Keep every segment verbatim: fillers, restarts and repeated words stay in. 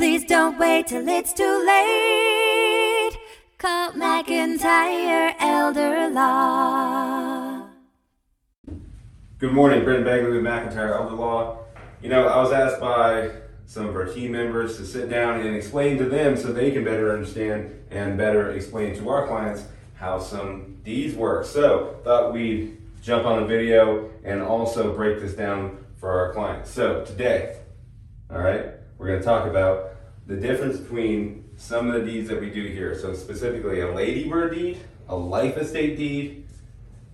Please don't wait till it's too late. Call McIntyre Elder Law. Good morning, Brent Begley with McIntyre Elder Law. You know, I was asked by some of our team members to sit down and explain to them so they can better understand and better explain to our clients how some deeds work. So, thought we'd jump on a video and also break this down for our clients. So, today, all right, we're going to talk about the difference between some of the deeds that we do here. So, specifically a ladybird deed, a life estate deed,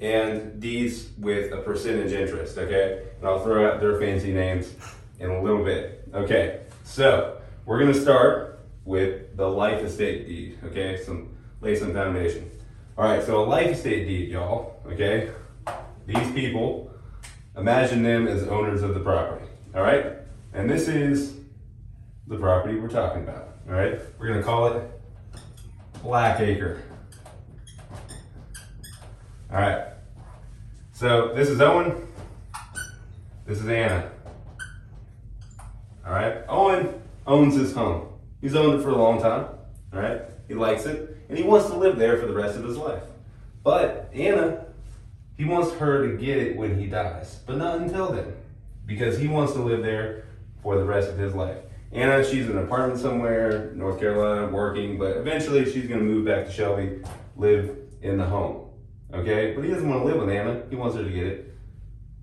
and deeds with a percentage interest, okay? And I'll throw out their fancy names in a little bit. Okay, so we're going to start with the life estate deed, okay? Some lay some foundation. All right, so a life estate deed, y'all, okay? These people, imagine them as owners of the property, all right? And this is the property we're talking about, all right? We're going to call it Black Acre. All right, so this is Owen, this is Anna. All right, Owen owns his home. He's owned it for a long time, all right? He likes it, and he wants to live there for the rest of his life. But Anna, he wants her to get it when he dies, but not until then, because he wants to live there for the rest of his life. Anna, she's in an apartment somewhere, North Carolina, working, but eventually she's gonna move back to Shelby, live in the home. Okay, but he doesn't want to live with Anna. He wants her to get it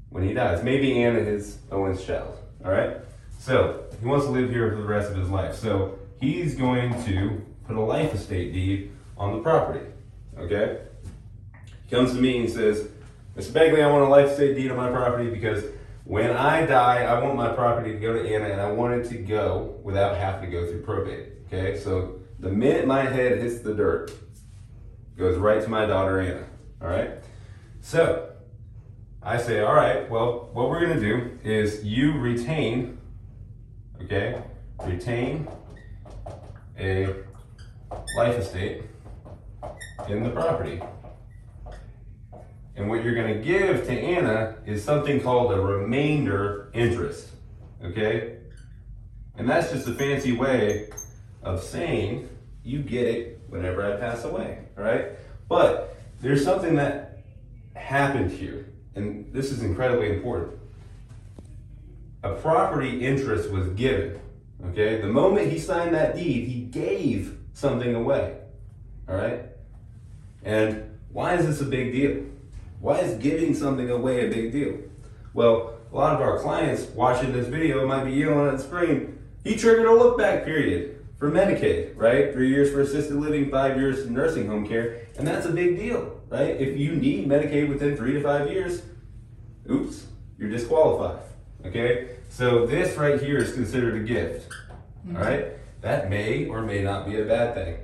when he dies. Maybe Anna is Owen's child, all right? So he wants to live here for the rest of his life. So he's going to put a life estate deed on the property, okay? He comes to me and says, Mister Begley, I want a life estate deed on my property because when I die, I want my property to go to Anna and I want it to go without having to go through probate, okay? So the minute my head hits the dirt, it goes right to my daughter, Anna. All right, so I say, all right, well, what we're gonna do is you retain, okay, retain a life estate in the property. And what you're gonna give to Anna is something called a remainder interest, okay? And that's just a fancy way of saying you get it whenever I pass away, all right? But there's something that happened here, and this is incredibly important. A property interest was given, okay? The moment he signed that deed, he gave something away, all right? And why is this a big deal? Why is giving something away a big deal? Well, a lot of our clients watching this video might be yelling on the screen, he triggered a look-back period for Medicaid, right? Three years for assisted living, five years for nursing home care, and that's a big deal, right? If you need Medicaid within three to five years, oops, you're disqualified, okay? So this right here is considered a gift, all right? That may or may not be a bad thing.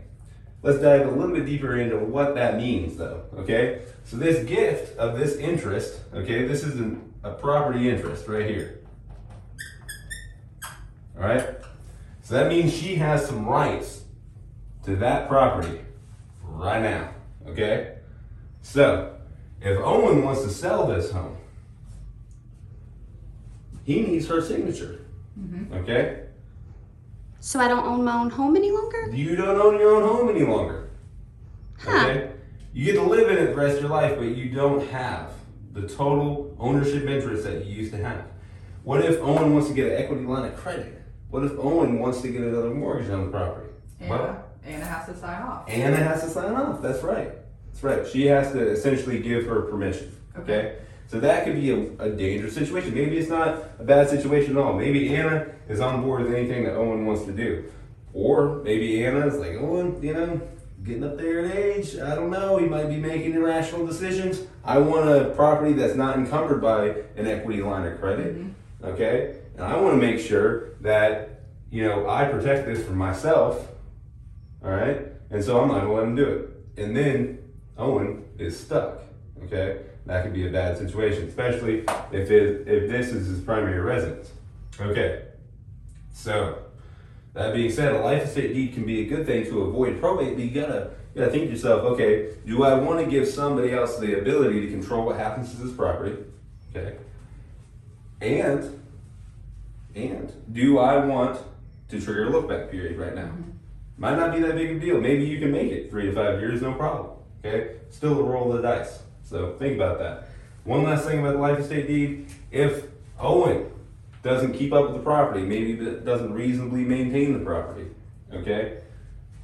Let's dive a little bit deeper into what that means though, okay? So this gift of this interest, okay, this is an, a property interest right here, all right? So that means she has some rights to that property right now, okay? So if Owen wants to sell this home, he needs her signature, mm-hmm. okay? So I don't own my own home any longer? You don't own your own home any longer, huh. okay? You get to live in it the rest of your life, but you don't have the total ownership interest that you used to have. What if Owen wants to get an equity line of credit? What if Owen wants to get another mortgage on the property? Anna, well, Anna has to sign off. Anna has to sign off. That's right. That's right. She has to essentially give her permission. Okay. okay? So that could be a, a dangerous situation. Maybe it's not a bad situation at all. Maybe Anna is on board with anything that Owen wants to do. Or maybe Anna is like, Owen, you know, getting up there in age. I don't know. He might be making irrational decisions. I want a property that's not encumbered by an equity line of credit. Mm-hmm. Okay. And I want to make sure that, you know, I protect this for myself, all right? And so I'm not going to let him do it. And then Owen is stuck, okay? That could be a bad situation, especially if it, if this is his primary residence. Okay, so that being said, a life estate deed can be a good thing to avoid probate, but you gotta, you gotta think to yourself, okay, do I want to give somebody else the ability to control what happens to this property, okay? And And do I want to trigger a look-back period right now. Might not be that big a deal. Maybe you can make it three to five years, no problem. Okay, still a roll of the dice. So think about that. One last thing about the life estate deed: if Owen doesn't keep up with the property, maybe doesn't reasonably maintain the property, okay,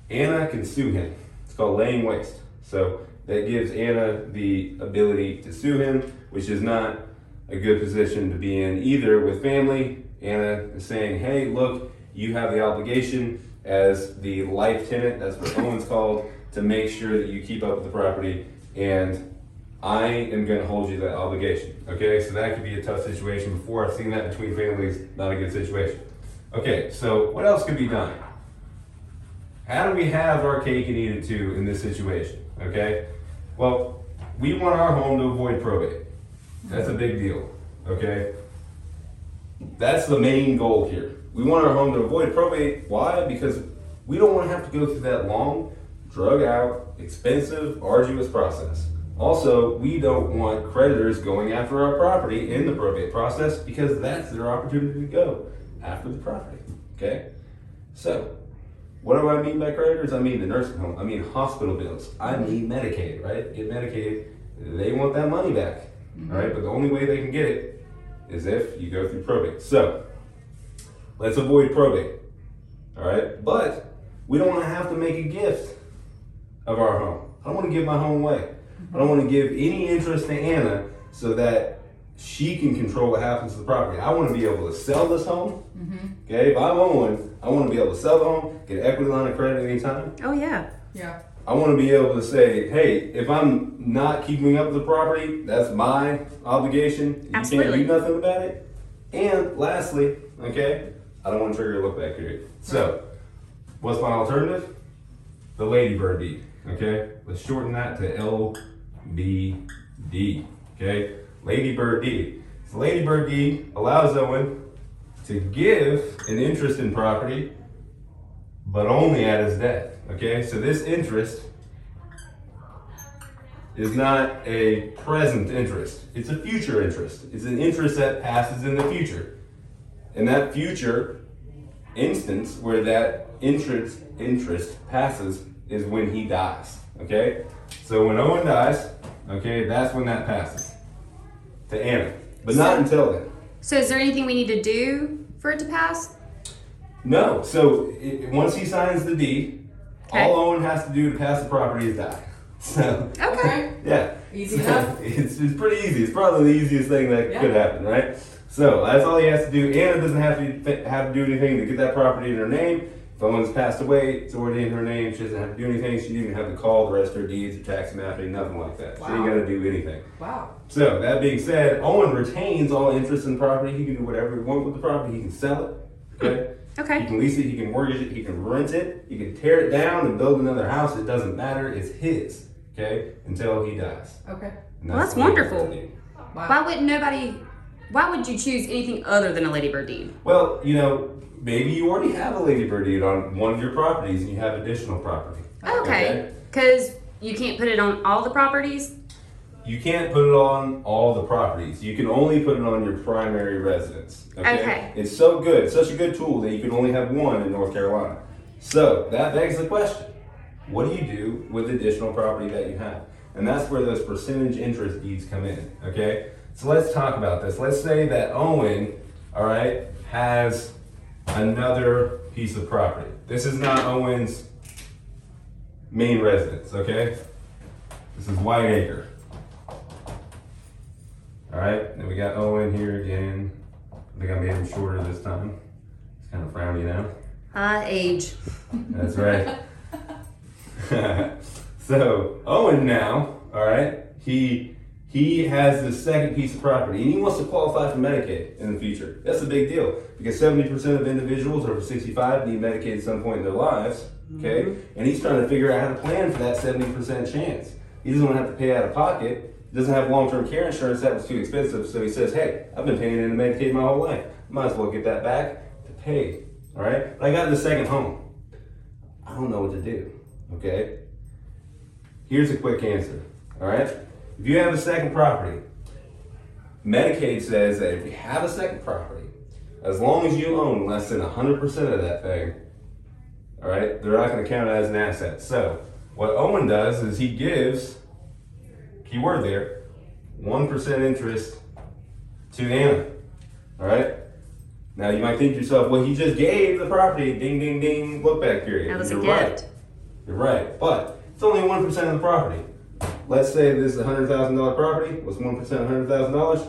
Anna can sue him. It's called laying waste. So that gives Anna the ability to sue him, which is not a good position to be in either with family. Anna is saying, hey, look, you have the obligation as the life tenant, that's what Owen's called, to make sure that you keep up with the property, and I am going to hold you to that obligation. Okay, so that could be a tough situation. Before, I've seen that between families, not a good situation. Okay, so what else could be done? How do we have our cake and eat it too in this situation? Okay, well, we want our home to avoid probate. That's a big deal. Okay, that's the main goal here. We want our home to avoid probate. Why? Because we don't want to have to go through that long, drug out, expensive, arduous process. Also, we don't want creditors going after our property in the probate process, because that's their opportunity to go after the property. Okay? So, what do I mean by creditors? I mean the nursing home. I mean hospital bills. I mean Medicaid, right? Get Medicaid. They want that money back. All right? But the only way they can get it is if you go through probate. So, let's avoid probate. All right? But we don't want to have to make a gift of our home. I don't want to give my home away. I don't want to give any interest to Anna so that she can control what happens to the property. I want to be able to sell this home. Mm-hmm. Okay, if I'm Owen, I want to be able to sell the home, get an equity line of credit at any time. Oh yeah, yeah. I want to be able to say, hey, if I'm not keeping up with the property, that's my obligation. Absolutely. You can't do nothing about it. And lastly, okay, I don't want to trigger a look-back period. So, what's my alternative? The ladybird deed. Okay, let's shorten that to L B D. Okay, ladybird deed. So ladybird deed allows Owen to give an interest in property, but only at his death. Okay, so this interest is not a present interest, it's a future interest. It's an interest that passes in the future. In that future instance where that interest interest passes is when he dies. Okay, so when Owen dies, okay, that's when that passes to Anna, but so, not until then. So is there anything we need to do for it to pass? No, so it, once he signs the deed, okay, all Owen has to do to pass the property is die. So, okay. Yeah. Easy enough? It's, it's pretty easy. It's probably the easiest thing that yeah. could happen, right? So that's all he has to do. Anna doesn't have to have to do anything to get that property in her name. If Owen's passed away, it's already in her name. She doesn't have to do anything. She didn't even have to call the rest of her deeds or tax mapping, nothing like that. Wow. She ain't gonna do anything. Wow. So that being said, Owen retains all interest in the property. He can do whatever he wants with the property. He can sell it. Okay. Okay. He can lease it. He can mortgage it. He can rent it. He can tear it down and build another house. It doesn't matter. It's his. Okay. Until he dies. Okay. That's well, that's wonderful. Wow. Why wouldn't nobody? Why would you choose anything other than a ladybird deed? Well, you know, maybe you already have a ladybird deed on one of your properties and you have additional property. Okay, because okay? You can't put it on all the properties? You can't put it on all the properties. You can only put it on your primary residence. Okay. okay. It's so good, such a good tool that you can only have one in North Carolina. So that begs the question, what do you do with additional property that you have? And that's where those percentage interest deeds come in, okay? So let's talk about this. Let's say that Owen, all right, has another piece of property. This is not Owen's main residence, okay? This is Whiteacre. All right, then we got Owen here again. I think I made him shorter this time. It's kind of frowny now. High age. That's right. So Owen now, all right, he He has this second piece of property, and he wants to qualify for Medicaid in the future. That's a big deal, because seventy percent of individuals over sixty-five need Medicaid at some point in their lives, okay? Mm-hmm. And he's trying to figure out how to plan for that seventy percent chance. He doesn't want to have to pay out of pocket. He doesn't have long-term care insurance. That was too expensive, so he says, hey, I've been paying into Medicaid my whole life. Might as well get that back to pay, all right? But I got the second home. I don't know what to do, okay? Here's a quick answer, all right? If you have a second property, Medicaid says that if you have a second property, As long as you own less than one hundred percent of that thing, all right, they're not going to count it as an asset. So what Owen does is he gives, keyword there, one percent interest to Anna, all right? Now you might think to yourself, well, he just gave the property, ding, ding, ding, look back period. That was a gift. Right. You're right, but it's only one percent of the property. Let's say this is a one hundred thousand dollar property. What's one percent of one hundred thousand dollars?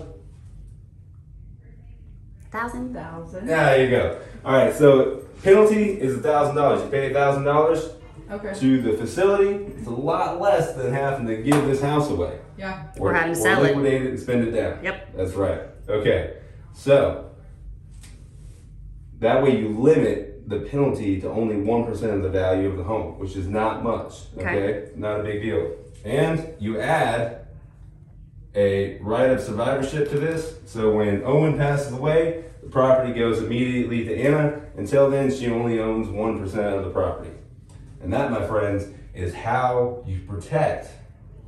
Thousand. Thousand. Yeah, there you go. All right, so penalty is one thousand dollars. You pay one thousand dollars okay. to the facility. It's a lot less than having to give this house away. Yeah. Or, or having to sell it. Or liquidate it and spend it down. Yep. That's right. Okay, so that way you limit the penalty to only one percent of the value of the home, which is not much, okay? Okay? Not a big deal. And you add a right of survivorship to this, so when Owen passes away, the property goes immediately to Anna. Until then, she only owns one percent of the property. And that, my friends, is how you protect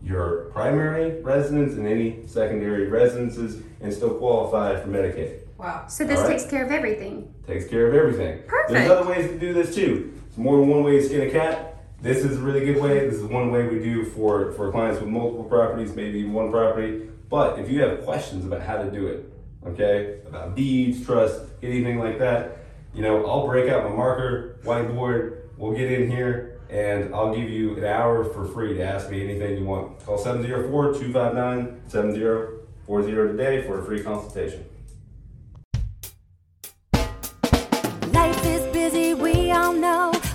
your primary residence and any secondary residences and still qualify for Medicaid. Wow. So this right? takes care of everything. Takes care of everything. Perfect. There's other ways to do this too. It's more than one way to skin a cat. This is a really good way. This is one way we do for, for clients with multiple properties, maybe one property. But if you have questions about how to do it, okay, about deeds, trust, anything like that, you know, I'll break out my marker, whiteboard, we'll get in here, and I'll give you an hour for free to ask me anything you want. Call seven zero four, two five nine, seven zero four zero today for a free consultation. Life is busy, we all know.